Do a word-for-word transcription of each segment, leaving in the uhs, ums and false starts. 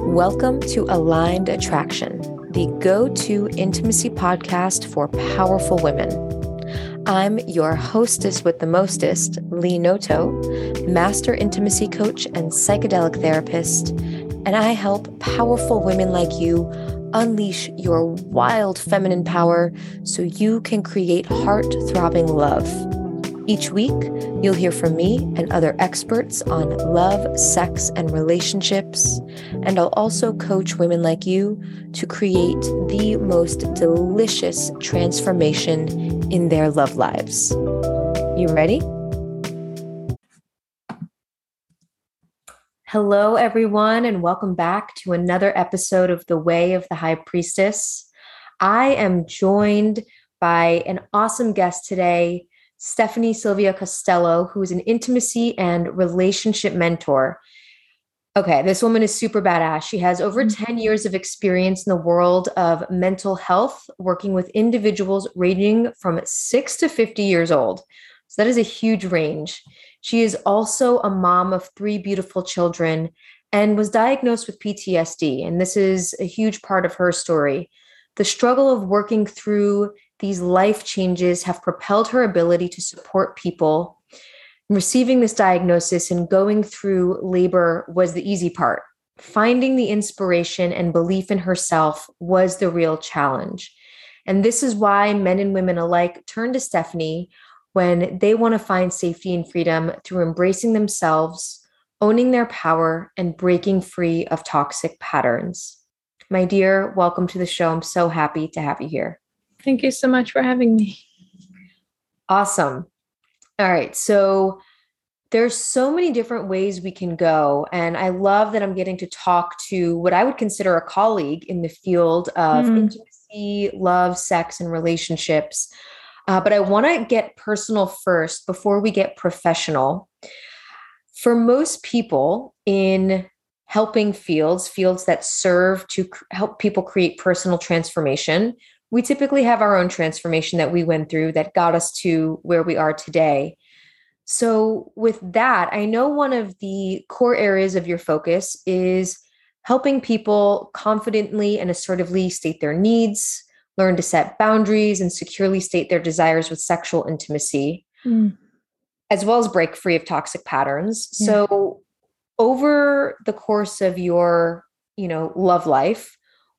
Welcome to Aligned Attraction, the go-to intimacy podcast for powerful women. I'm your hostess with the mostest, Lee Noto, master intimacy coach and psychedelic therapist, and I help powerful women like you unleash your wild feminine power so you can create heart-throbbing love. Each week, you'll hear from me and other experts on love, sex, and relationships, and I'll also coach women like you to create the most delicious transformation in their love lives. You ready? Hello, everyone, and welcome back to another episode of The Way of the High Priestess. I am joined by an awesome guest today, Stephanie Sylvia Costello, who is an intimacy and relationship mentor. Okay, this woman is super badass. She has over ten years of experience in the world of mental health, working with individuals ranging from six to fifty years old. So that is a huge range. She is also a mom of three beautiful children and was diagnosed with P T S D. And this is a huge part of her story. The struggle of working through these life changes have propelled her ability to support people. Receiving this diagnosis and going through labor was the easy part. Finding the inspiration and belief in herself was the real challenge. And this is why men and women alike turn to Stephanie when they want to find safety and freedom through embracing themselves, owning their power, and breaking free of toxic patterns. My dear, welcome to the show. I'm so happy to have you here. Thank you so much for having me. Awesome. All right. So there's so many different ways we can go. And I love that I'm getting to talk to what I would consider a colleague in the field of mm. intimacy, love, sex, and relationships. Uh, but I want to get personal first before we get professional. For most people in helping fields, fields that serve to cr- help people create personal transformation, we typically have our own transformation that we went through that got us to where we are today. So with that, I know one of the core areas of your focus is helping people confidently and assertively state their needs, learn to set boundaries, and securely state their desires with sexual intimacy, mm. as well as break free of toxic patterns. Yeah. So over the course of your, you know, love life,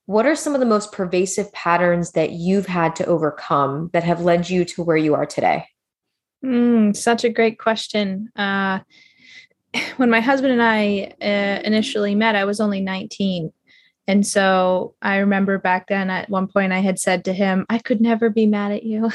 what are some of the most pervasive patterns that you've had to overcome that have led you to where you are today? Mm, such a great question. Uh, when my husband and I uh, initially met, I was only nineteen. And so I remember back then at one point I had said to him, I could never be mad at you.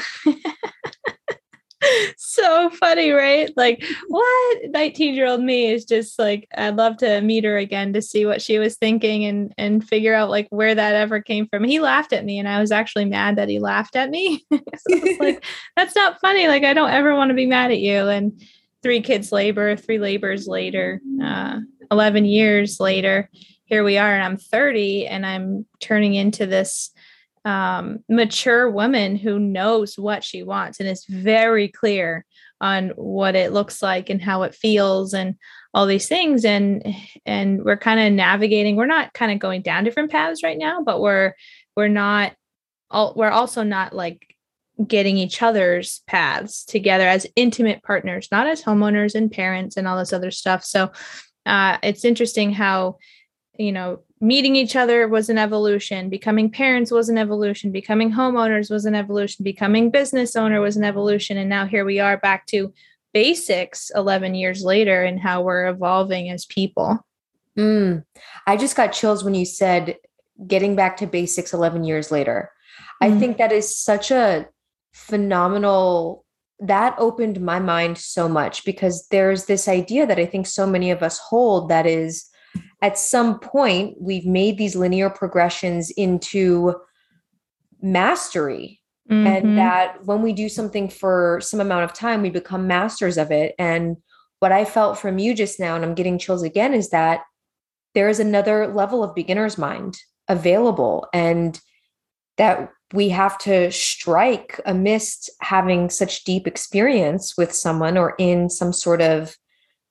So funny, right? Like, what? nineteen-year-old me is just like, I'd love to meet her again to see what she was thinking and and figure out like where that ever came from. He laughed at me and I was actually mad that he laughed at me. So I was like, that's not funny. Like, I don't ever want to be mad at you. And three kids labor, three labors later, uh, eleven years later, here we are. And I'm thirty and I'm turning into this Um, mature woman who knows what she wants and is very clear on what it looks like and how it feels and all these things. And, and we're kind of navigating, we're not kind of going down different paths right now, but we're, we're not all, we're also not like getting each other's paths together as intimate partners, not as homeowners and parents and all this other stuff. So, uh, it's interesting how, you know, meeting each other was an evolution. Becoming parents was an evolution. Becoming homeowners was an evolution. Becoming business owner was an evolution. And now here we are back to basics eleven years later and how we're evolving as people. Mm. I just got chills when you said getting back to basics eleven years later. Mm. I think that is such a phenomenal, that opened my mind so much because there's this idea that I think so many of us hold that is, at some point, we've made these linear progressions into mastery. Mm-hmm. And that when we do something for some amount of time, we become masters of it. And what I felt from you just now, and I'm getting chills again, is that there is another level of beginner's mind available and that we have to strike amidst having such deep experience with someone or in some sort of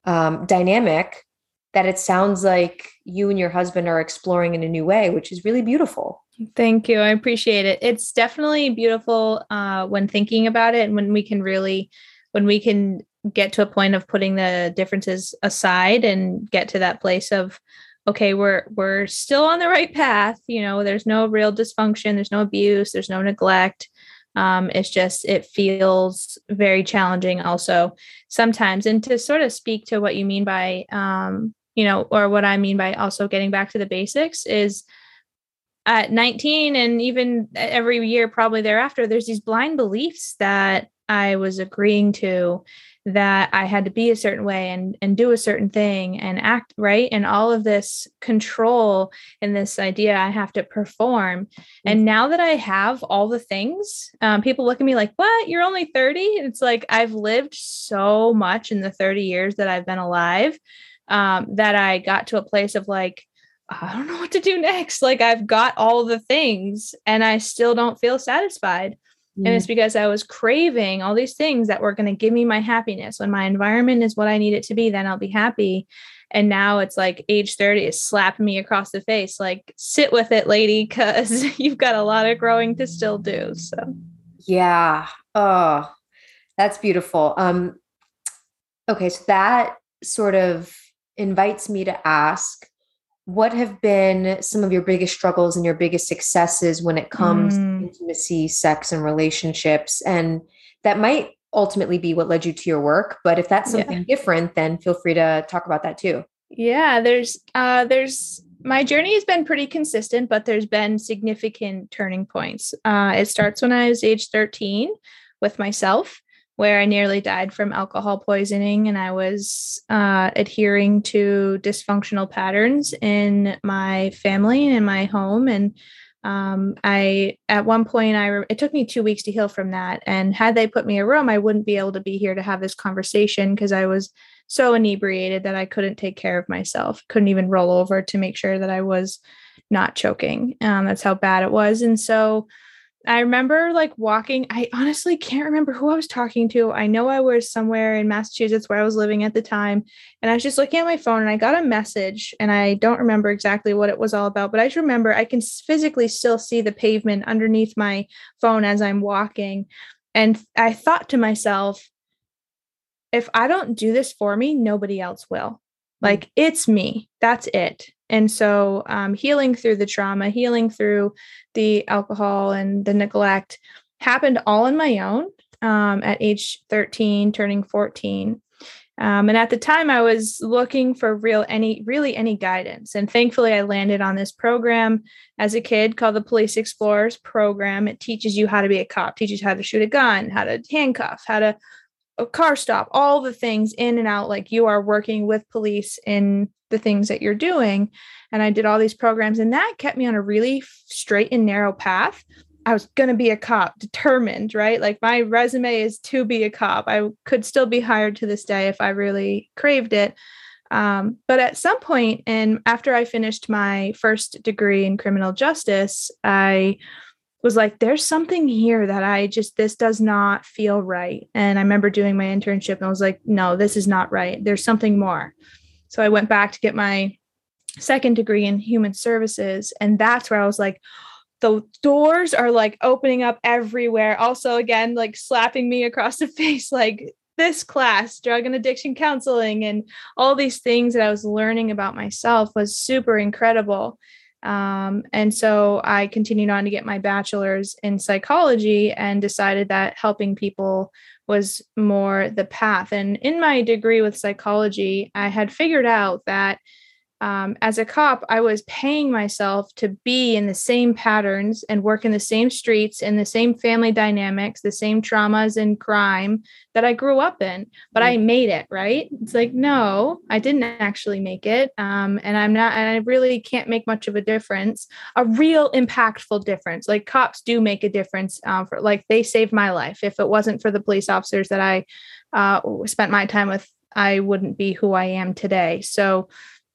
um, dynamic that it sounds like you and your husband are exploring in a new way, which is really beautiful. Thank you. I appreciate it. It's definitely beautiful uh, when thinking about it, and when we can really, when we can get to a point of putting the differences aside and get to that place of, okay, we're, we're still on the right path. You know, there's no real dysfunction. There's no abuse. There's no neglect. Um, it's just, it feels very challenging also sometimes. And to sort of speak to what you mean by, um, you know, or what I mean by also getting back to the basics is, at nineteen and even every year probably thereafter, there's these blind beliefs that I was agreeing to, that I had to be a certain way and, and do a certain thing and act right. And all of this control and this idea I have to perform. And now that I have all the things, um, people look at me like, what? You're only thirty? It's like, I've lived so much in the thirty years that I've been alive, um, that I got to a place of like, I don't know what to do next. Like, I've got all the things and I still don't feel satisfied. Mm. And it's because I was craving all these things that were going to give me my happiness. When my environment is what I need it to be, then I'll be happy. And now it's like age thirty is slapping me across the face. Like, sit with it, lady, because you've got a lot of growing to still do. So, yeah. Oh, that's beautiful. Um, okay. So that sort of invites me to ask, what have been some of your biggest struggles and your biggest successes when it comes mm. to intimacy, sex, and relationships? And that might ultimately be what led you to your work, but if that's something yeah. different, then feel free to talk about that too. Yeah, there's, uh, there's, my journey has been pretty consistent, but there's been significant turning points. Uh, it starts when I was age thirteen with myself, where I nearly died from alcohol poisoning, and I was uh, adhering to dysfunctional patterns in my family and in my home. And um, I, at one point, I re- it took me two weeks to heal from that. And had they put me in a room, I wouldn't be able to be here to have this conversation, because I was so inebriated that I couldn't take care of myself, couldn't even roll over to make sure that I was not choking. Um, that's how bad it was. And so I remember like walking, I honestly can't remember who I was talking to. I know I was somewhere in Massachusetts where I was living at the time. And I was just looking at my phone and I got a message, and I don't remember exactly what it was all about, but I just remember I can physically still see the pavement underneath my phone as I'm walking. And I thought to myself, if I don't do this for me, nobody else will. Like, it's me, that's it. And so um, healing through the trauma, healing through the alcohol and the neglect happened all on my own um, at age thirteen, turning fourteen. Um, and at the time I was looking for real, any, really any guidance. And thankfully I landed on this program as a kid called the Police Explorers Program. It teaches you how to be a cop, teaches how to shoot a gun, how to handcuff, how to a car stop, all the things in and out, like you are working with police in the things that you're doing. And I did all these programs, and that kept me on a really straight and narrow path. I was going to be a cop, determined, right? Like, my resume is to be a cop. I could still be hired to this day if I really craved it. Um, but at some point, and after I finished my first degree in criminal justice, I was like, there's something here that I just, this does not feel right. And I remember doing my internship and I was like, no, this is not right. There's something more. So I went back to get my second degree in human services. And that's where I was like, the doors are like opening up everywhere. Also, again, like slapping me across the face, like this class, drug and addiction counseling, and all these things that I was learning about myself was super incredible. Um, and so I continued on to get my bachelor's in psychology and decided that helping people was more the path. And in my degree with psychology, I had figured out that um, as a cop, I was paying myself to be in the same patterns and work in the same streets, in the same family dynamics, the same traumas and crime that I grew up in, but I made it, right? It's like, no, I didn't actually make it. Um, and I'm not, and I really can't make much of a difference, a real impactful difference. Like, cops do make a difference, um, for like, they saved my life. If it wasn't for the police officers that I, uh, spent my time with, I wouldn't be who I am today. So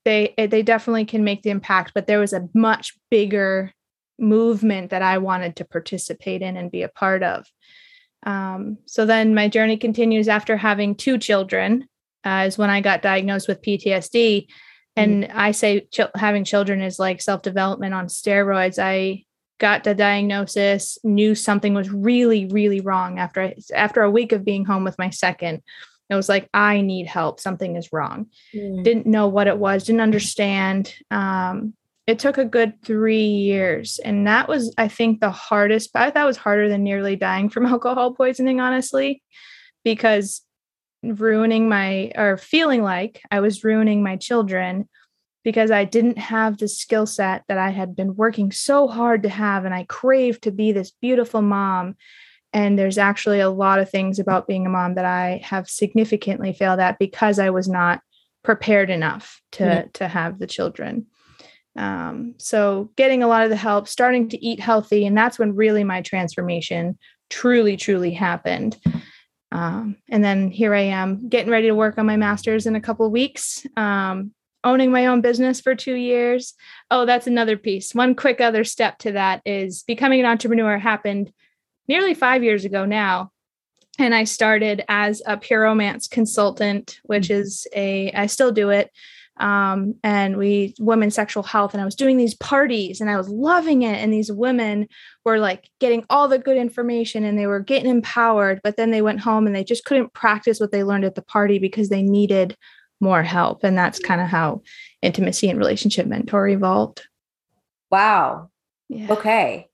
They they definitely can make the impact, but there was a much bigger movement that I wanted to participate in and be a part of. Um, so then my journey continues after having two children, uh, is when I got diagnosed with P T S D. And mm-hmm. I say ch- having children is like self-development on steroids. I got the diagnosis, knew something was really, really wrong after I, after a week of being home with my second. It was like, I need help. Something is wrong. Mm. Didn't know what it was. Didn't understand. Um, it took a good three years. And that was, I think, the hardest. I thought was harder than nearly dying from alcohol poisoning, honestly, because ruining my, or feeling like I was ruining my children because I didn't have the skill set that I had been working so hard to have. And I craved to be this beautiful mom. And there's actually a lot of things about being a mom that I have significantly failed at because I was not prepared enough to, mm-hmm. to have the children. Um, so getting a lot of the help, starting to eat healthy. And that's when really my transformation truly, truly happened. Um, and then here I am getting ready to work on my master's in a couple of weeks, um, owning my own business for two years. Oh, that's another piece. One quick other step to that is becoming an entrepreneur happened nearly five years ago now. And I started as a Pure Romance consultant, which is a, I still do it. Um, and we, women's sexual health, and I was doing these parties and I was loving it. And these women were like getting all the good information and they were getting empowered, but then they went home and they just couldn't practice what they learned at the party because they needed more help. And that's kind of how intimacy and relationship mentor evolved. Wow. Yeah. Okay.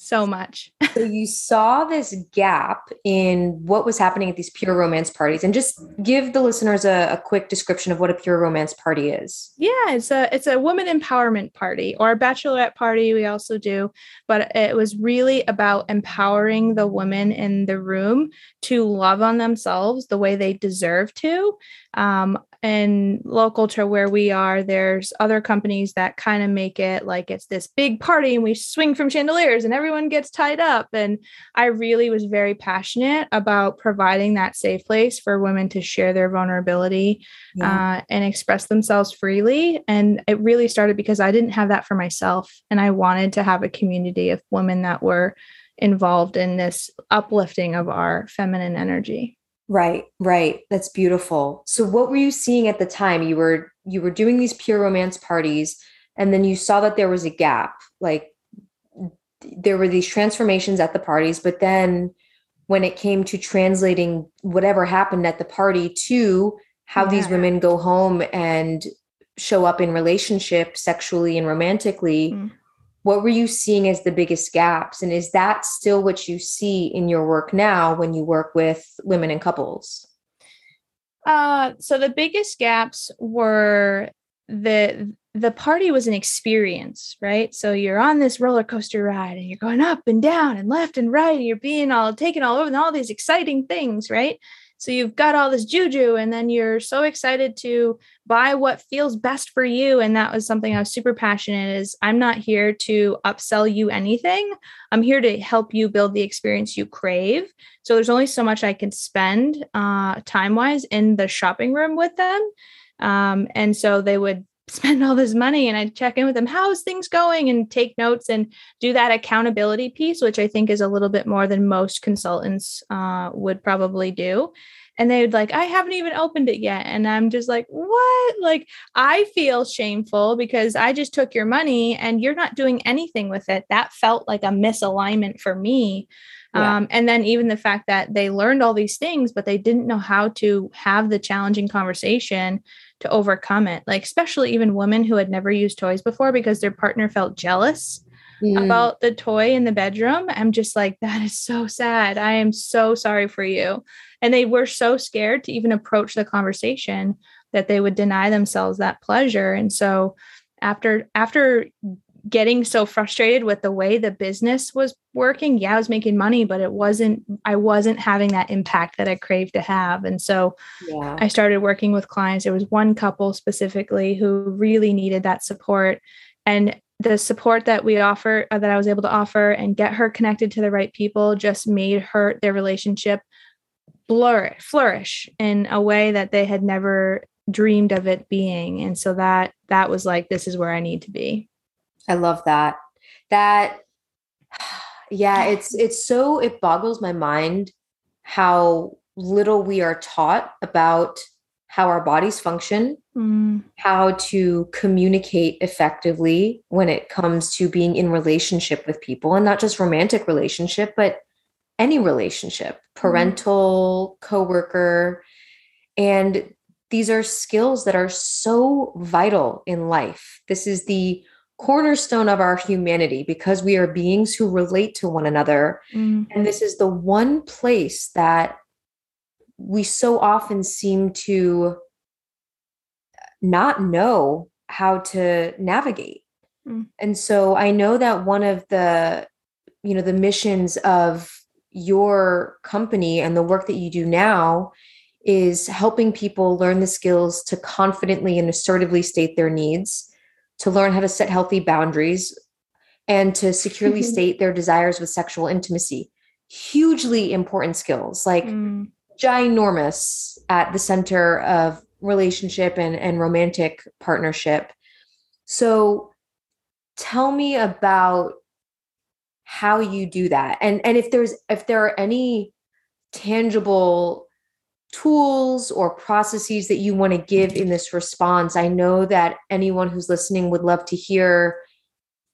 So much. So you saw this gap in what was happening at these Pure Romance parties, and just give the listeners a, a quick description of what a Pure Romance party is. Yeah, it's a it's a woman empowerment party, or a bachelorette party. We also do, but it was really about empowering the women in the room to love on themselves the way they deserve to. Um, And local to where we are, there's other companies that kind of make it like it's this big party and we swing from chandeliers and everyone gets tied up. And I really was very passionate about providing that safe place for women to share their vulnerability, yeah. uh, and express themselves freely. And it really started because I didn't have that for myself. And I wanted to have a community of women that were involved in this uplifting of our feminine energy. Right, right. That's beautiful. So what were you seeing at the time? You were you were doing these Pure Romance parties, and then you saw that there was a gap. Like there were these transformations at the parties, but then when it came to translating whatever happened at the party to how yeah. these women go home and show up in relationship sexually and romantically, mm. what were you seeing as the biggest gaps? And is that still what you see in your work now when you work with women and couples? Uh, so the biggest gaps were the, the party was an experience, right? So you're on this roller coaster ride and you're going up and down and left and right, and you're being all taken all over and all these exciting things, right? So you've got all this juju, and then you're so excited to buy what feels best for you. And that was something I was super passionate is I'm not here to upsell you anything. I'm here to help you build the experience you crave. So there's only so much I can spend uh, time-wise in the shopping room with them. Um, and so they would spend all this money, and I'd check in with them. How's things going? And take notes and do that accountability piece, which I think is a little bit more than most consultants uh, would probably do. And they would like, I haven't even opened it yet. And I'm just like, what? Like, I feel shameful because I just took your money and you're not doing anything with it. That felt like a misalignment for me. Yeah. Um, and then even the fact that they learned all these things, but they didn't know how to have the challenging conversation to overcome it. Like, especially even women who had never used toys before because their partner felt jealous mm. about the toy in the bedroom. I'm just like, that is so sad. I am so sorry for you. And they were so scared to even approach the conversation that they would deny themselves that pleasure. And so after, after getting so frustrated with the way the business was working, yeah, I was making money, but it wasn't, I wasn't having that impact that I craved to have. And so yeah. I started working with clients. There was one couple specifically who really needed that support, and the support that we offer, that I was able to offer and get her connected to the right people, just made her, their relationship flourish in a way that they had never dreamed of it being. And so that, that was like, this is where I need to be. I love that. That, yeah, it's, it's so, it boggles my mind how little we are taught about how our bodies function, mm. how to communicate effectively when it comes to being in relationship with people, and not just romantic relationship, but any relationship, parental, mm. coworker. And these are skills that are so vital in life. This is the cornerstone of our humanity, because we are beings who relate to one another. Mm-hmm. And this is the one place that we so often seem to not know how to navigate. Mm-hmm. And so I know that one of the, you know, the missions of your company and the work that you do now is helping people learn the skills to confidently and assertively state their needs, to learn how to set healthy boundaries, and to securely mm-hmm. state their desires with sexual intimacy. Hugely important skills, like mm. ginormous at the center of relationship and, and romantic partnership. So tell me about how you do that. And, and if there's, if there are any tangible tools or processes that you want to give in this response. I know that anyone who's listening would love to hear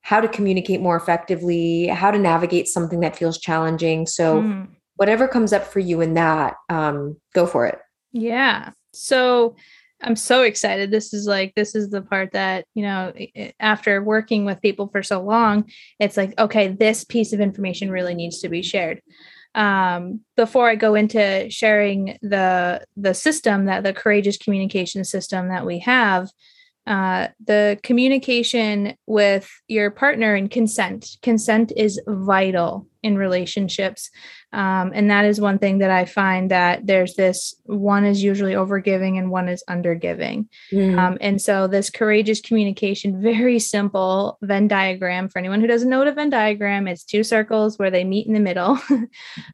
how to communicate more effectively, how to navigate something that feels challenging. So mm. whatever comes up for you in that, um, go for it. Yeah. So I'm so excited. This is like, this is the part that, you know, after working with people for so long, it's like, okay, this piece of information really needs to be shared. Um, before I go into sharing the, the system that the courageous communication system that we have, uh, the communication with your partner and consent, consent is vital in relationships. Um, and that is one thing that I find that there's this, one is usually overgiving and one is undergiving. Mm. Um, and so this courageous communication, very simple Venn diagram for anyone who doesn't know what a Venn diagram, it's two circles where they meet in the middle.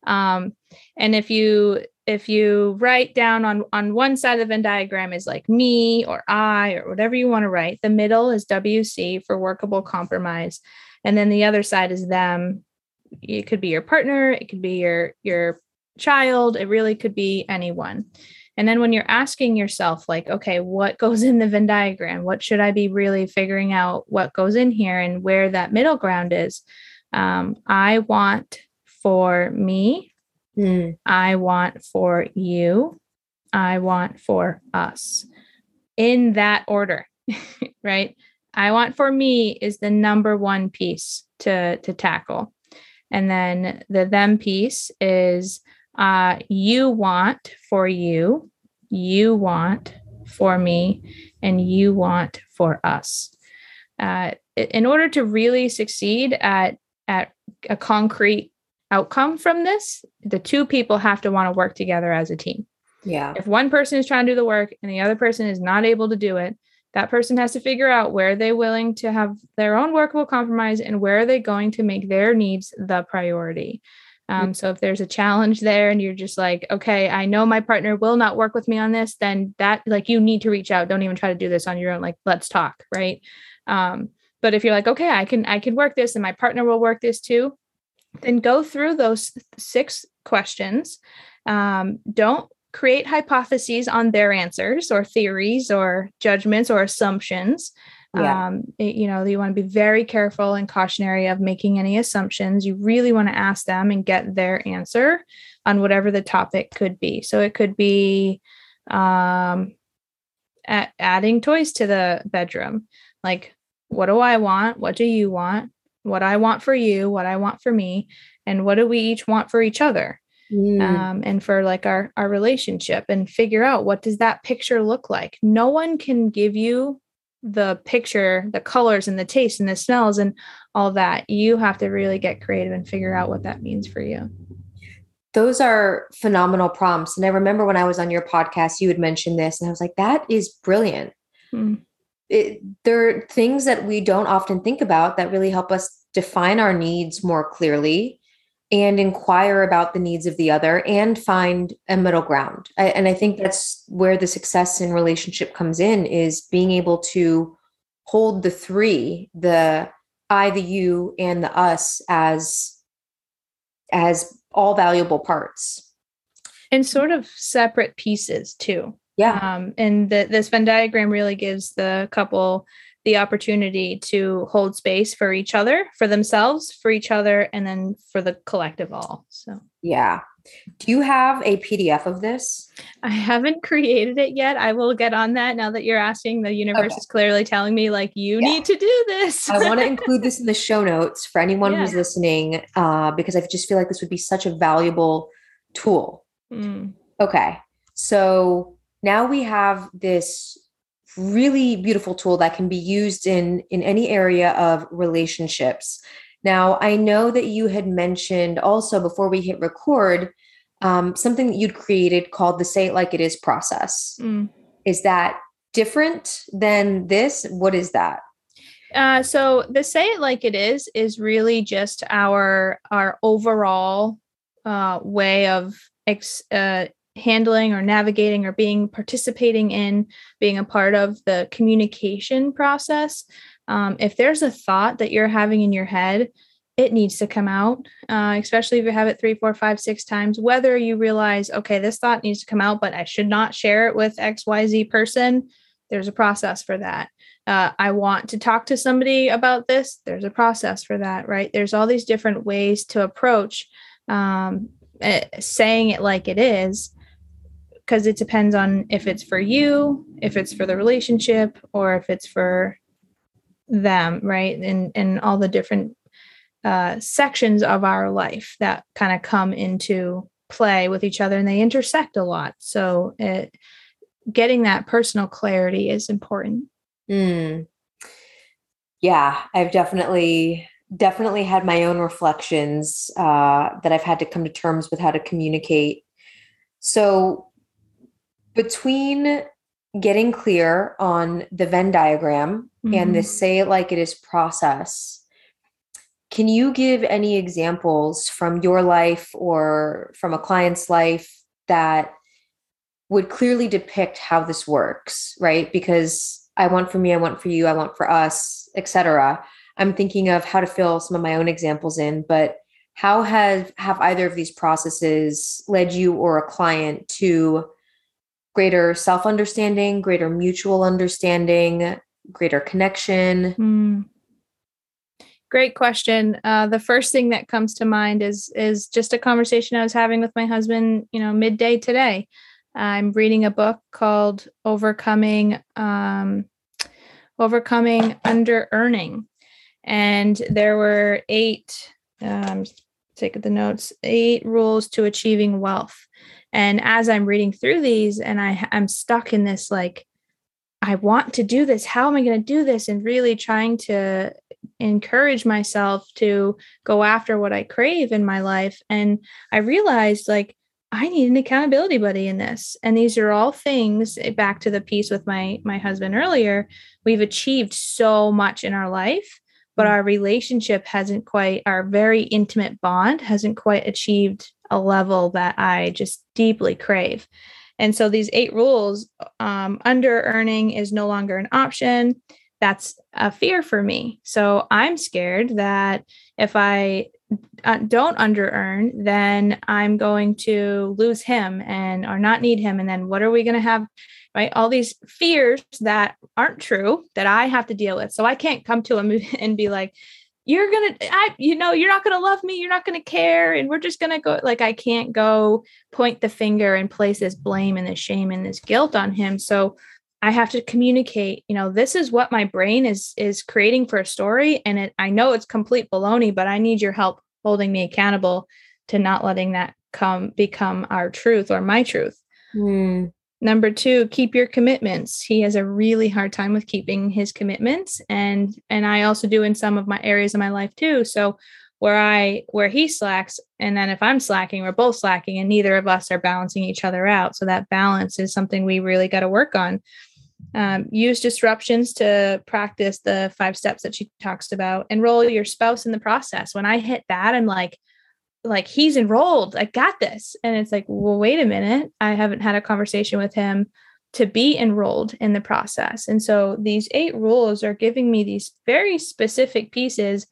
um, and if you, if you write down on, on one side of the Venn diagram is like me or I, or whatever you want to write, the middle is W C for workable compromise. And then the other side is them. It could be your partner. It could be your, your child. It really could be anyone. And then when you're asking yourself like, okay, what goes in the Venn diagram? What should I be really figuring out what goes in here and where that middle ground is? Um, I want for me. Mm. I want for you. I want for us, in that order, right? I want for me is the number one piece to, to tackle. And then the them piece is uh, you want for you, you want for me, and you want for us. Uh, in order to really succeed at, at a concrete outcome from this, the two people have to want to work together as a team. Yeah. If one person is trying to do the work and the other person is not able to do it, that person has to figure out where they're willing to have their own workable compromise and where are they going to make their needs the priority. Um, mm-hmm. So if there's a challenge there and you're just like, okay, I know my partner will not work with me on this, then that like, you need to reach out. Don't even try to do this on your own. Like, let's talk. Right. Um, but if you're like, okay, I can, I can work this and my partner will work this too. Then go through those six questions. Um, don't, create hypotheses on their answers or theories or judgments or assumptions. Yeah. Um, it, you know, you want to be very careful and cautionary of making any assumptions. You really want to ask them and get their answer on whatever the topic could be. So it could be um, a- adding toys to the bedroom. Like, what do I want? What do you want? What I want for you, what I want for me, and what do we each want for each other? Mm. Um, and for like our, our relationship, and figure out what does that picture look like? No one can give you the picture, the colors and the taste and the smells and all that. You have to really get creative and figure out what that means for you. Those are phenomenal prompts. And I remember when I was on your podcast, you had mentioned this and I was like, that is brilliant. Mm. It, there are things that we don't often think about that really help us define our needs more clearly and inquire about the needs of the other and find a middle ground. I, and I think that's where the success in relationship comes in, is being able to hold the three, the I, the you, and the us as, as all valuable parts. And sort of separate pieces too. Yeah. Um, and the, this Venn diagram really gives the couple the opportunity to hold space for each other, for themselves, for each other, and then for the collective all. So, yeah. Do you have a P D F of this? I haven't created it yet. I will get on that now that you're asking. The universe okay. is clearly telling me, like, you yeah. need to do this. I want to include this in the show notes for anyone yeah. who's listening, uh, because I just feel like this would be such a valuable tool. Mm. Okay. So now we have this really beautiful tool that can be used in, in any area of relationships. Now, I know that you had mentioned also before we hit record, um, something that you'd created called the Say It Like It Is process. Mm. Is that different than this? What is that? Uh, so the Say It Like It Is is really just our, our overall uh, way of ex- uh, handling or navigating or being participating in being a part of the communication process. Um, if there's a thought that you're having in your head, it needs to come out, uh, especially if you have it three, four, five, six times, whether you realize, okay, this thought needs to come out, but I should not share it with X Y Z person. There's a process for that. Uh, I want to talk to somebody about this. There's a process for that, right? There's all these different ways to approach um, it, saying it like it is, because it depends on if it's for you, if it's for the relationship, or if it's for them, right? And, and all the different uh, sections of our life that kind of come into play with each other, and they intersect a lot. So it, getting that personal clarity is important. Mm. Yeah, I've definitely, definitely had my own reflections uh, that I've had to come to terms with how to communicate. So between getting clear on the Venn diagram mm-hmm. and the Say It Like It Is process, can you give any examples from your life or from a client's life that would clearly depict how this works, right? Because I want for me, I want for you, I want for us, et cetera. I'm thinking of how to fill some of my own examples in, but how have, have either of these processes led you or a client to greater self-understanding, greater mutual understanding, greater connection? Mm. Great question. Uh, the first thing that comes to mind is, is just a conversation I was having with my husband, you know, midday today. I'm reading a book called Overcoming, um, Overcoming Under-Earning. And there were eight, um, take the notes, eight rules to achieving wealth. And as I'm reading through these and I, I'm stuck in this, like, I want to do this. How am I going to do this? And really trying to encourage myself to go after what I crave in my life. And I realized, like, I need an accountability buddy in this. And these are all things, back to the piece with my, my husband earlier, we've achieved so much in our life, but our relationship hasn't quite, our very intimate bond hasn't quite achieved a level that I just deeply crave. And so these eight rules, um, under earning is no longer an option. That's a fear for me. So I'm scared that if I uh, don't under earn, then I'm going to lose him and, or not need him. And then what are we going to have, right? All these fears that aren't true that I have to deal with. So I can't come to him and be like, you're going to, I, you know, you're not going to love me. You're not going to care. And we're just going to go, like, I can't go point the finger and place this blame and this shame and this guilt on him. So I have to communicate, you know, this is what my brain is, is creating for a story. And it, I know it's complete baloney, but I need your help holding me accountable to not letting that come become our truth or my truth. Mm. Number two, keep your commitments. He has a really hard time with keeping his commitments. And, and I also do in some of my areas of my life too. So where I, where he slacks, and then if I'm slacking, we're both slacking, and neither of us are balancing each other out. So that balance is something we really got to work on. Um, use disruptions to practice the five steps that she talks about. Enroll your spouse in the process. When I hit that, I'm like, like he's enrolled, I got this. And it's like, well, wait a minute. I haven't had a conversation with him to be enrolled in the process. And so these eight rules are giving me these very specific pieces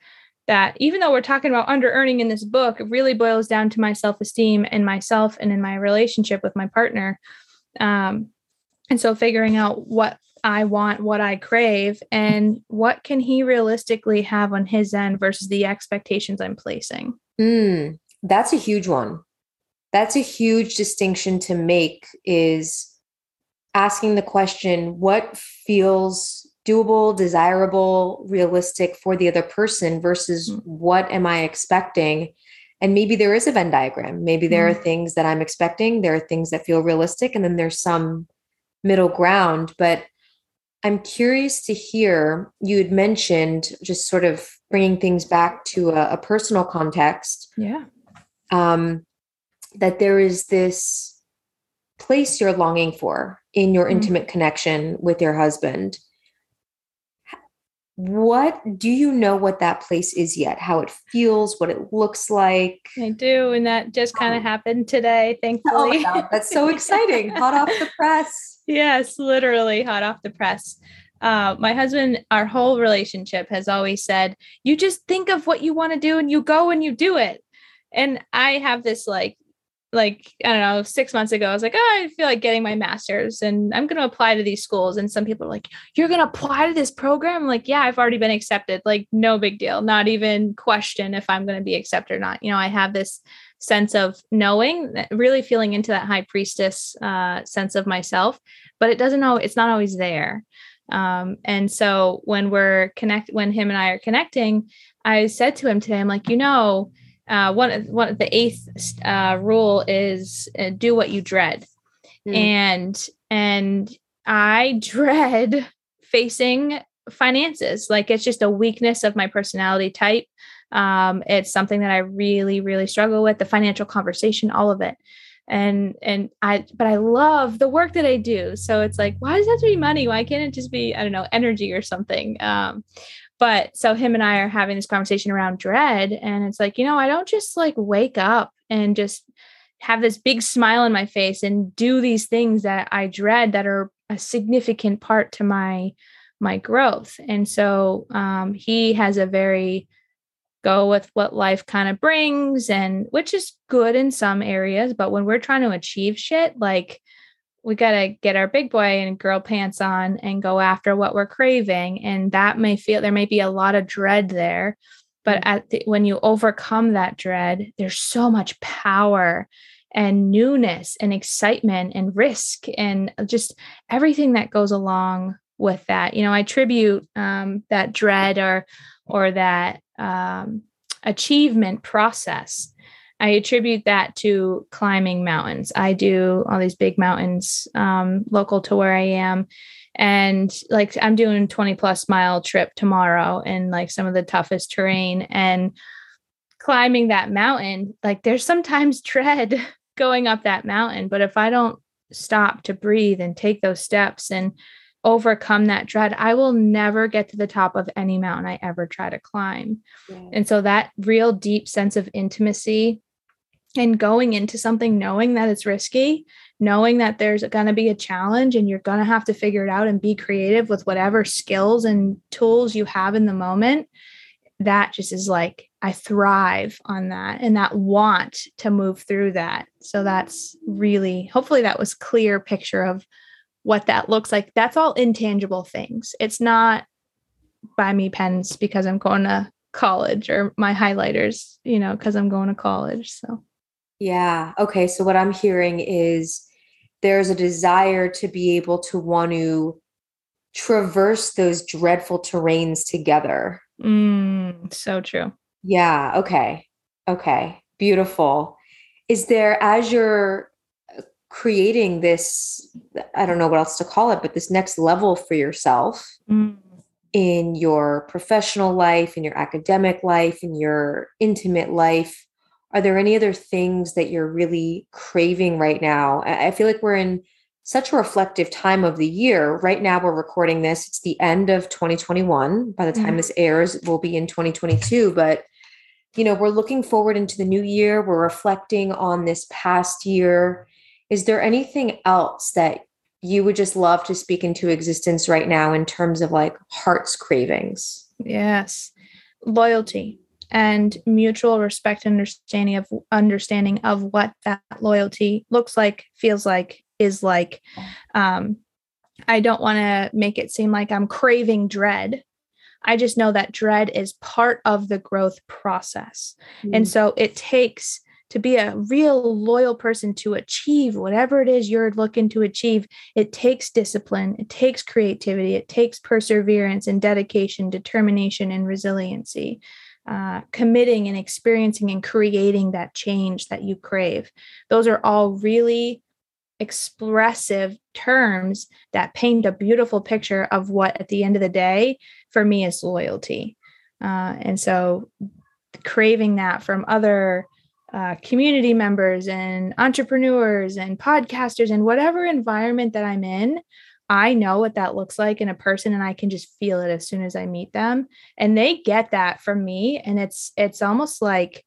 that, even though we're talking about under earning in this book, it really boils down to my self-esteem and myself and in my relationship with my partner. Um, And so figuring out what I want, what I crave, and what can he realistically have on his end versus the expectations I'm placing. Mm, that's a huge one. That's a huge distinction to make, is asking the question, what feels doable, desirable, realistic for the other person versus mm. what am I expecting? And maybe there is a Venn diagram. Maybe there mm. are things that I'm expecting. There are things that feel realistic. And then there's some middle ground. But I'm curious to hear, you had mentioned just sort of bringing things back to a, a personal context. Yeah. Um, that there is this place you're longing for in your mm. intimate connection with your husband. What do you know what that place is yet? How it feels, what it looks like? I do. And that just kind of um, happened today, thankfully. Oh, wow. That's so exciting. Hot off the press. Yes, literally hot off the press. Uh, my husband, our whole relationship has always said, you just think of what you want to do and you go and you do it. And I have this like, like, I don't know, six months ago, I was like, oh, I feel like getting my master's and I'm going to apply to these schools. And some people are like, you're going to apply to this program? I'm like, yeah, I've already been accepted. Like, no big deal. Not even question if I'm going to be accepted or not. You know, I have this sense of knowing, really feeling into that high priestess uh, sense of myself, but it doesn't know, it's not always there. Um, and so when we're connect, when him and I are connecting, I said to him today, I'm like, you know, Uh, one, one of the eighth uh, rule is uh, do what you dread. Mm. And, and I dread facing finances. Like, it's just a weakness of my personality type. Um, it's something that I really, really struggle with, the financial conversation, all of it. And, and I, but I love the work that I do. So it's like, why does it have to be money? Why can't it just be, I don't know, energy or something? Um, But so him and I are having this conversation around dread, and it's like, you know, I don't just like wake up and just have this big smile on my face and do these things that I dread that are a significant part to my, my growth. And so um, he has a very go with what life kind of brings, and which is good in some areas, but when we're trying to achieve shit, like, we got to get our big boy and girl pants on and go after what we're craving. And that may feel, there may be a lot of dread there, but at the, when you overcome that dread, there's so much power and newness and excitement and risk and just everything that goes along with that. You know, I attribute um, that dread or, or that um, achievement process, I attribute that to climbing mountains. I do all these big mountains um, local to where I am. And like, I'm doing a twenty plus mile trip tomorrow in like some of the toughest terrain, and climbing that mountain, like there's sometimes dread going up that mountain. But if I don't stop to breathe and take those steps and overcome that dread, I will never get to the top of any mountain I ever try to climb. Yeah. And so that real deep sense of intimacy and going into something, knowing that it's risky, knowing that there's going to be a challenge and you're going to have to figure it out and be creative with whatever skills and tools you have in the moment, that just is like, I thrive on that and that want to move through that. So that's really, hopefully that was clear picture of what that looks like. That's all intangible things. It's not buy me pens because I'm going to college, or my highlighters, you know, because I'm going to college. So, yeah. Okay. So what I'm hearing is there's a desire to be able to want to traverse those dreadful terrains together. Mm, so true. Yeah. Okay. Okay. Beautiful. Is there, as you're creating this, I don't know what else to call it, but this next level for yourself mm. in your professional life, in your academic life, in your intimate life, are there any other things that you're really craving right now? I feel like we're in such a reflective time of the year. Right now we're recording this. It's the end of twenty twenty-one. By the time mm. this airs, it will be in twenty twenty-two, but you know, we're looking forward into the new year. We're reflecting on this past year. Is there anything else that you would just love to speak into existence right now in terms of like heart's cravings? Yes. Loyalty and mutual respect, understanding of understanding of what that loyalty looks like, feels like, is like, um, I don't want to make it seem like I'm craving dread. I just know that dread is part of the growth process. Mm. And so it takes to be a real loyal person to achieve whatever it is you're looking to achieve. It takes discipline. It takes creativity. It takes perseverance and dedication, determination, and resiliency, uh, committing and experiencing and creating that change that you crave. Those are all really expressive terms that paint a beautiful picture of what, at the end of the day, for me, is loyalty. Uh, and so craving that from other uh, community members and entrepreneurs and podcasters and whatever environment that I'm in, I know what that looks like in a person, and I can just feel it as soon as I meet them. And they get that from me. And it's, it's almost like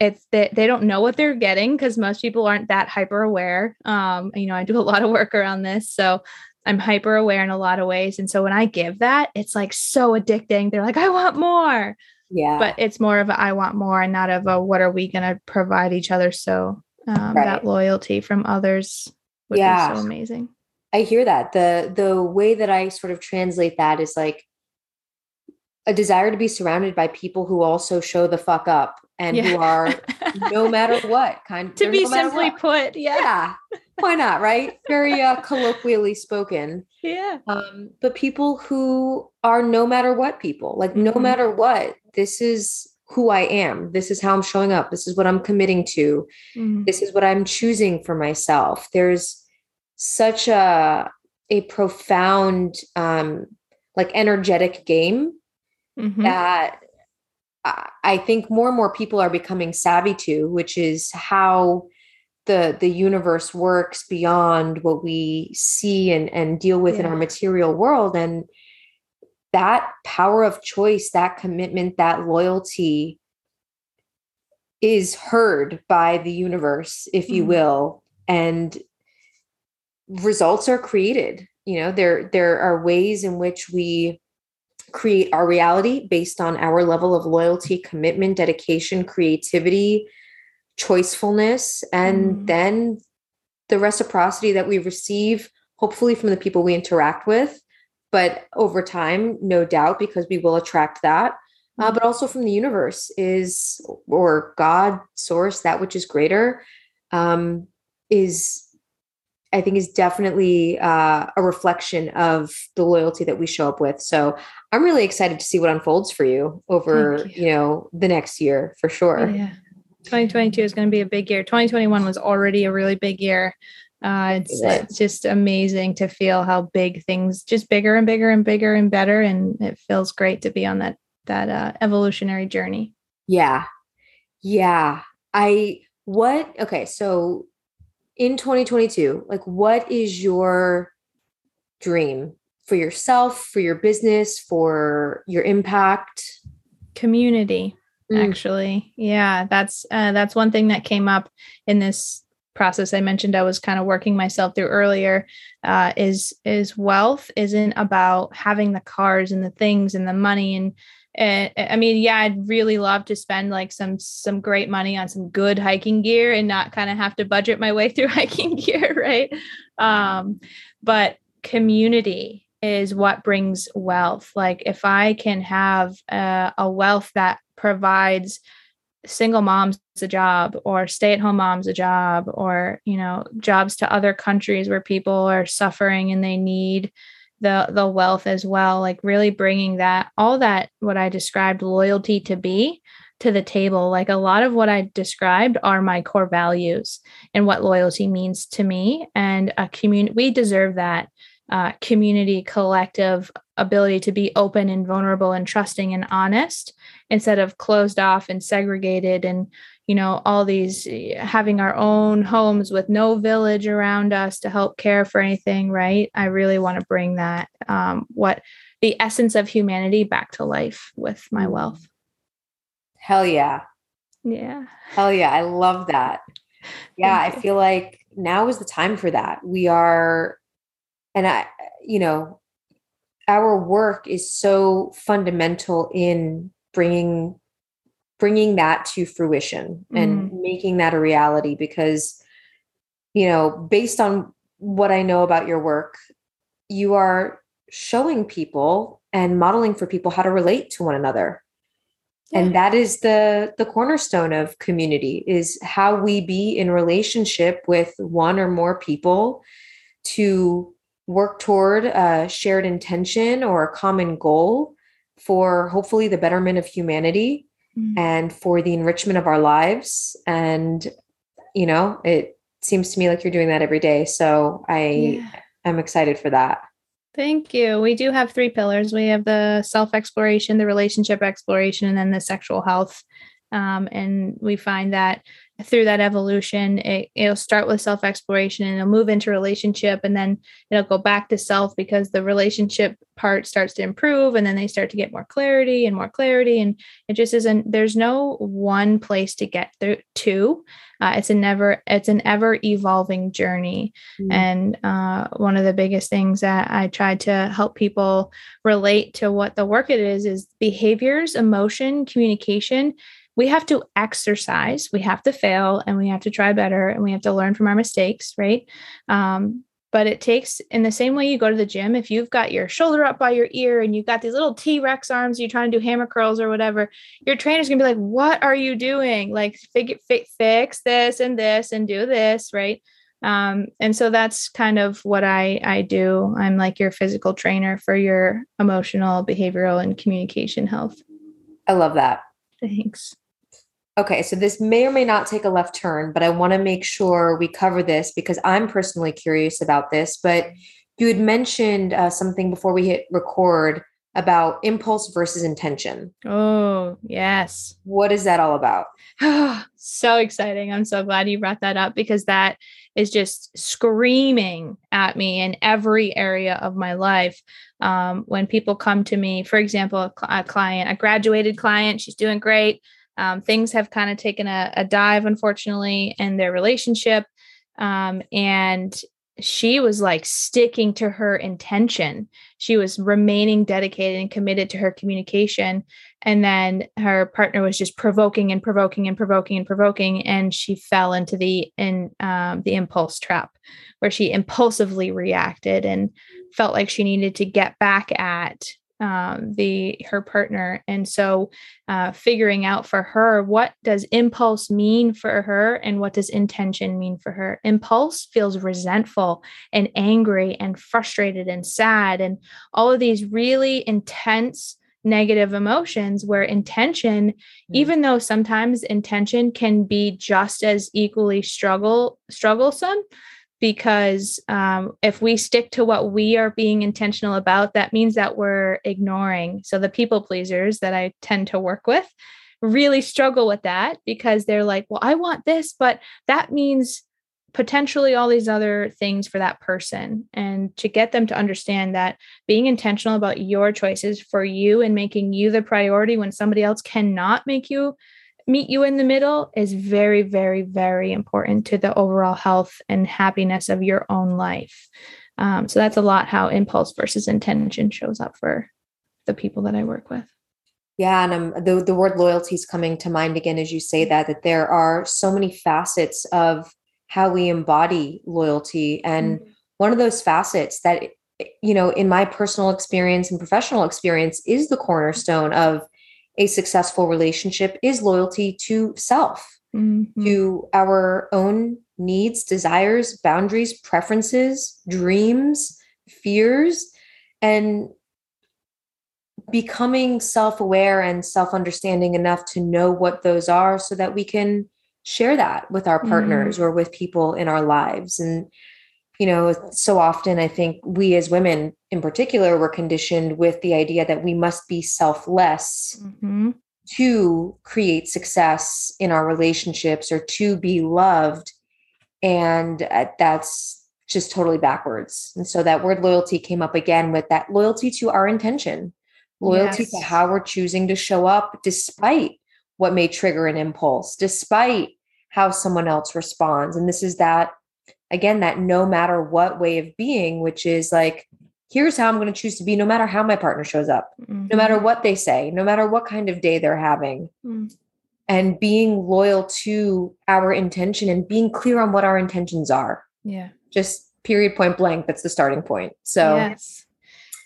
It's that they don't know what they're getting, because most people aren't that hyper aware. Um, you know, I do a lot of work around this, so I'm hyper aware in a lot of ways. And so when I give that, it's like so addicting. They're like, I want more. Yeah. But it's more of a, I want more, and not of a, what are we going to provide each other? So um, right. that loyalty from others would yeah. be so amazing. I hear that. The, the way that I sort of translate that is like a desire to be surrounded by people who also show the fuck up. And yeah. who are no matter what kind to be no simply what. put. Yeah. yeah. Why not? Right. Very uh, colloquially spoken. Yeah. Um, but people who are no matter what people, like mm-hmm. no matter what, this is who I am. This is how I'm showing up. This is what I'm committing to. Mm-hmm. This is what I'm choosing for myself. There's such a, a profound, um, like energetic game mm-hmm. that I think more and more people are becoming savvy to, which is how the the universe works beyond what we see and, and deal with yeah. in our material world. And that power of choice, that commitment, that loyalty is heard by the universe, if mm-hmm. you will, and results are created. You know, there there are ways in which we create our reality based on our level of loyalty, commitment, dedication, creativity, choicefulness, and mm. then the reciprocity that we receive, hopefully from the people we interact with, but over time, no doubt, because we will attract that, uh, but also from the universe is, or God, source, that which is greater, um, is, I think is definitely uh, a reflection of the loyalty that we show up with. So I'm really excited to see what unfolds for you over, you. you know, the next year for sure. Yeah. twenty twenty-two is going to be a big year. twenty twenty-one was already a really big year. Uh, it's, it. it's just amazing to feel how big things just bigger and bigger and bigger and better. And it feels great to be on that, that uh, evolutionary journey. Yeah. Yeah. I, what, okay. So in twenty twenty-two, like what is your dream for yourself, for your business, for your impact? Community, mm. actually. Yeah, that's uh, that's one thing that came up in this process I mentioned I was kind of working myself through earlier, uh, is is wealth isn't about having the cars and the things and the money and Uh, I mean, yeah, I'd really love to spend like some some great money on some good hiking gear and not kind of have to budget my way through hiking gear, right? Um, but community is what brings wealth. Like if I can have uh, a wealth that provides single moms a job, or stay-at-home moms a job, or, you know, jobs to other countries where people are suffering and they need the the wealth as well, like really bringing that, all that, what I described loyalty to be, to the table. Like a lot of what I described are my core values and what loyalty means to me, and a community, we deserve that uh, community, collective ability to be open and vulnerable and trusting and honest, instead of closed off and segregated and, you know, all these, having our own homes with no village around us to help care for anything, right? I really want to bring that, um, what the essence of humanity, back to life with my wealth. Hell yeah. Yeah. Hell yeah. I love that. Yeah. I feel like now is the time for that. We are, and I, you know, our work is so fundamental in bringing bringing that to fruition and mm. making that a reality, because, you know, based on what I know about your work, you are showing people and modeling for people how to relate to one another. Yeah. And that is the, the cornerstone of community, is how we be in relationship with one or more people to work toward a shared intention or a common goal for hopefully the betterment of humanity mm-hmm. and for the enrichment of our lives. And, you know, it seems to me like you're doing that every day. So I am yeah. excited for that. Thank you. We do have three pillars. We have the self-exploration, the relationship exploration, and then the sexual health. Um, and we find that through that evolution, it, it'll start with self-exploration and it'll move into relationship, and then it'll go back to self because the relationship part starts to improve, and then they start to get more clarity and more clarity. And it just isn't, there's no one place to get through to. Uh, it's a never, it's an ever evolving journey. Mm-hmm. And uh, one of the biggest things that I try to help people relate to what the work it is, is behaviors, emotion, communication. We have to exercise, we have to fail, and we have to try better, and we have to learn from our mistakes, right? Um, but it takes, in the same way you go to the gym, if you've got your shoulder up by your ear and you've got these little T-Rex arms, you're trying to do hammer curls or whatever, your trainer's gonna be like, what are you doing? Like fig- fi- fix this and this and do this, right? Um, and so that's kind of what I, I do. I'm like your physical trainer for your emotional, behavioral, and communication health. I love that. Thanks. Okay, so this may or may not take a left turn, but I want to make sure we cover this because I'm personally curious about this. But you had mentioned uh, something before we hit record about impulse versus intention. Oh, yes. What is that all about? Oh, so exciting. I'm so glad you brought that up because that is just screaming at me in every area of my life. Um, when people come to me, for example, a, cl- a client, a graduated client, she's doing great. Um, things have kind of taken a, a dive, unfortunately, in their relationship. Um, and she was like sticking to her intention. She was remaining dedicated and committed to her communication. And then her partner was just provoking and provoking and provoking and provoking. And she fell into the, in, um, the impulse trap where she impulsively reacted and felt like she needed to get back at Um, the her partner. And so uh, figuring out for her, what does impulse mean for her? And what does intention mean for her? Impulse feels resentful and angry and frustrated and sad and all of these really intense negative emotions, where intention, mm-hmm. even though sometimes intention can be just as equally struggle strugglesome, because um, if we stick to what we are being intentional about, that means that we're ignoring. So the people pleasers that I tend to work with really struggle with that because they're like, well, I want this, but that means potentially all these other things for that person. And to get them to understand that being intentional about your choices for you and making you the priority when somebody else cannot make you meet you in the middle is very, very, very important to the overall health and happiness of your own life. Um, so that's a lot how impulse versus intention shows up for the people that I work with. Yeah. And um, the, the word loyalty is coming to mind again, as you say that, that there are so many facets of how we embody loyalty. And mm-hmm. one of those facets that, you know, in my personal experience and professional experience is the cornerstone of a successful relationship is loyalty to self, mm-hmm. to our own needs, desires, boundaries, preferences, dreams, fears, and becoming self-aware and self-understanding enough to know what those are so that we can share that with our partners mm-hmm. or with people in our lives. And, you know, so often I think we as women in particular were conditioned with the idea that we must be selfless mm-hmm. to create success in our relationships or to be loved. And that's just totally backwards. And so that word loyalty came up again with that loyalty to our intention, loyalty yes. to how we're choosing to show up despite what may trigger an impulse, despite how someone else responds. And this is that, again, that no matter what way of being, which is like, here's how I'm going to choose to be no matter how my partner shows up, mm-hmm. no matter what they say, no matter what kind of day they're having, mm-hmm. and being loyal to our intention and being clear on what our intentions are. Yeah. Just period, point blank. That's the starting point. So yes.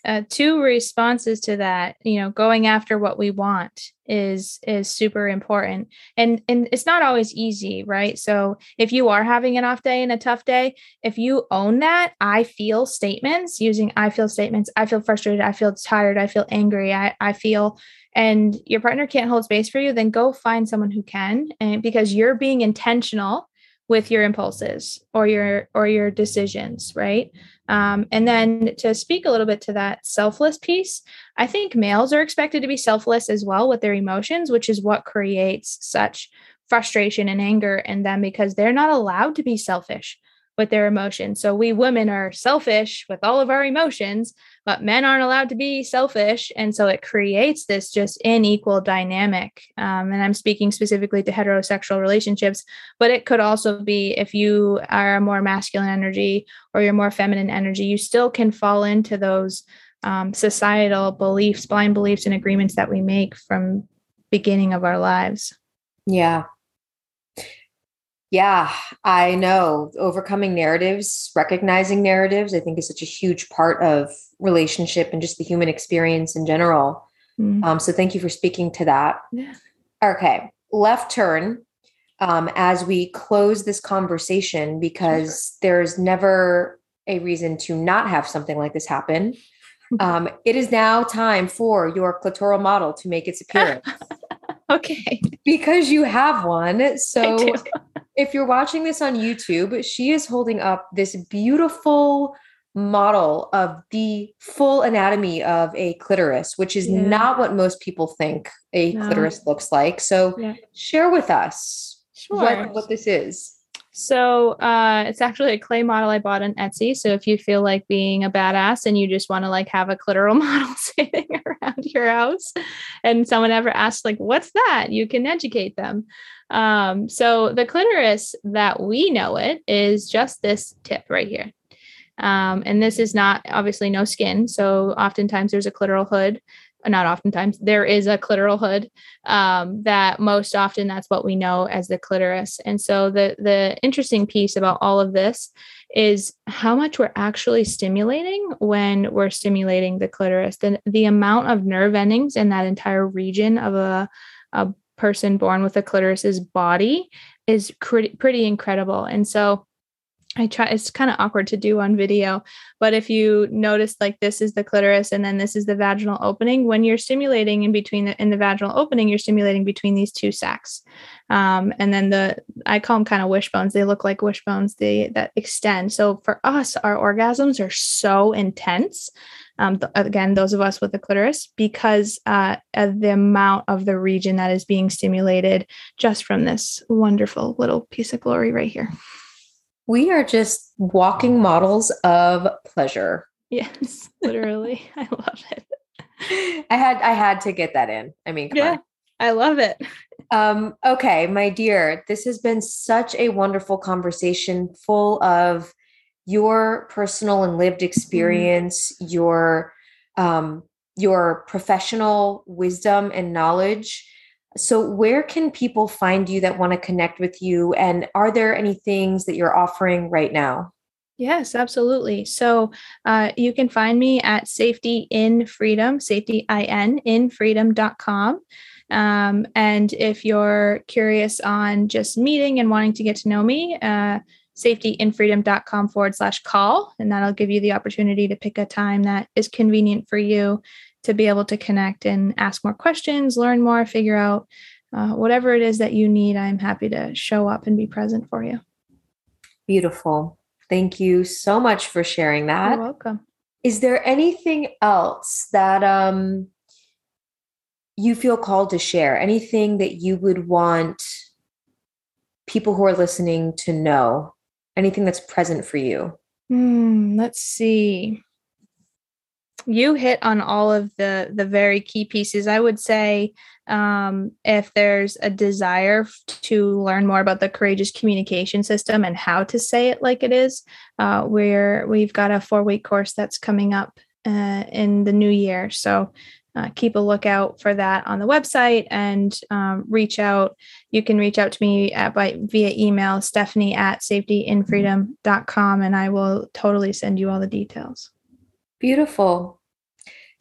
Uh, two responses to that, you know, going after what we want is, is super important. And, and it's not always easy, right? So if you are having an off day and a tough day, if you own that, I feel statements using, I feel statements, I feel frustrated, I feel tired, I feel angry, I, I feel, and your partner can't hold space for you, then go find someone who can, and because you're being intentional with your impulses or your, or your decisions. Right. Um, and then to speak a little bit to that selfless piece, I think males are expected to be selfless as well with their emotions, which is what creates such frustration and anger in them, because they're not allowed to be selfish with their emotions. So we women are selfish with all of our emotions, but men aren't allowed to be selfish. And so it creates this just unequal dynamic. Um, and I'm speaking specifically to heterosexual relationships, but it could also be if you are a more masculine energy or you're more feminine energy, you still can fall into those um, societal beliefs, blind beliefs and agreements that we make from beginning of our lives. Yeah. Yeah, I know. Overcoming narratives, recognizing narratives, I think is such a huge part of relationship and just the human experience in general. Mm-hmm. Um, so thank you for speaking to that. Yeah. Okay. Left turn um, as we close this conversation, because sure. There's never a reason to not have something like this happen. Mm-hmm. Um, it is now time for your clitoral model to make its appearance. Okay. Because you have one. So if you're watching this on YouTube, she is holding up this beautiful model of the full anatomy of a clitoris, which is yeah. not what most people think a no. clitoris looks like. So yeah. share with us sure. what, what this is. So uh, it's actually a clay model I bought on Etsy. So if you feel like being a badass and you just want to like have a clitoral model sitting around your house and someone ever asks like, what's that? You can educate them. Um, so the clitoris that we know it is just this tip right here. Um, and this is not obviously no skin. So oftentimes there's a clitoral hood. Not oftentimes, there is a clitoral hood um, that most often that's what we know as the clitoris. And so the the interesting piece about all of this is how much we're actually stimulating when we're stimulating the clitoris. The, the amount of nerve endings in that entire region of a, a person born with a clitoris's body is pretty, pretty incredible. And so I try, it's kind of awkward to do on video, but if you notice, like this is the clitoris and then this is the vaginal opening. When you're stimulating in between the, in the vaginal opening, you're stimulating between these two sacs. Um, and then the, I call them kind of wishbones. They look like wishbones they, that extend. So for us, our orgasms are so intense. Um, th- again, those of us with the clitoris, because uh, of the amount of the region that is being stimulated just from this wonderful little piece of glory right here. We are just walking models of pleasure. Yes, literally. I love it. I had I had to get that in. I mean, come yeah, on. I love it. Um, okay, my dear, this has been such a wonderful conversation full of your personal and lived experience, mm-hmm. your um, your professional wisdom and knowledge. So where can people find you that want to connect with you? And are there any things that you're offering right now? Yes, absolutely. So uh, you can find me at Safety in Freedom, Safety I N, in freedom dot com. Um, and if you're curious on just meeting and wanting to get to know me, uh, safetyinfreedom.com forward slash call. And that'll give you the opportunity to pick a time that is convenient for you to be able to connect and ask more questions, learn more, figure out uh, whatever it is that you need. I'm happy to show up and be present for you. Beautiful. Thank you so much for sharing that. You're welcome. Is there anything else that um, you feel called to share? Anything that you would want people who are listening to know? Anything that's present for you? Mm, let's see. You hit on all of the, the very key pieces. I would say um, if there's a desire to learn more about the courageous communication system and how to say it like it is, uh, we're, we've got a four-week course that's coming up uh, in the new year. So uh, keep a lookout for that on the website and um, reach out. You can reach out to me at, by via email, Stephanie at safety in freedom dot com, and I will totally send you all the details. Beautiful.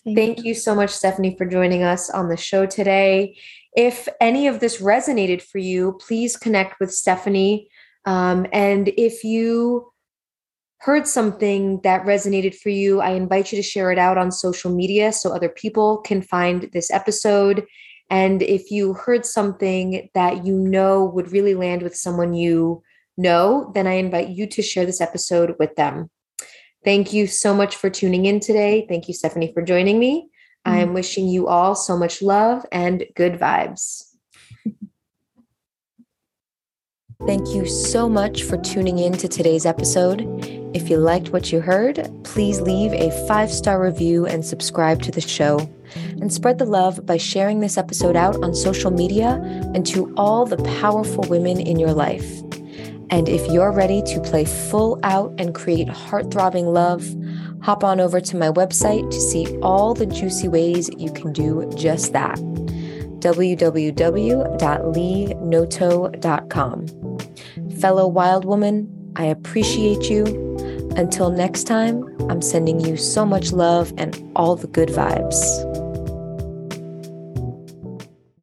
Thank, Thank you. you so much, Stephanie, for joining us on the show today. If any of this resonated for you, please connect with Stephanie. Um, and if you heard something that resonated for you, I invite you to share it out on social media so other people can find this episode. And if you heard something that you know would really land with someone you know, then I invite you to share this episode with them. Thank you so much for tuning in today. Thank you, Stephanie, for joining me. I am wishing you all so much love and good vibes. Thank you so much for tuning in to today's episode. If you liked what you heard, please leave a five-star review and subscribe to the show. And spread the love by sharing this episode out on social media and to all the powerful women in your life. And if you're ready to play full out and create heart-throbbing love, hop on over to my website to see all the juicy ways you can do just that. w w w dot lee noto dot com. Fellow wild woman, I appreciate you. Until next time, I'm sending you so much love and all the good vibes.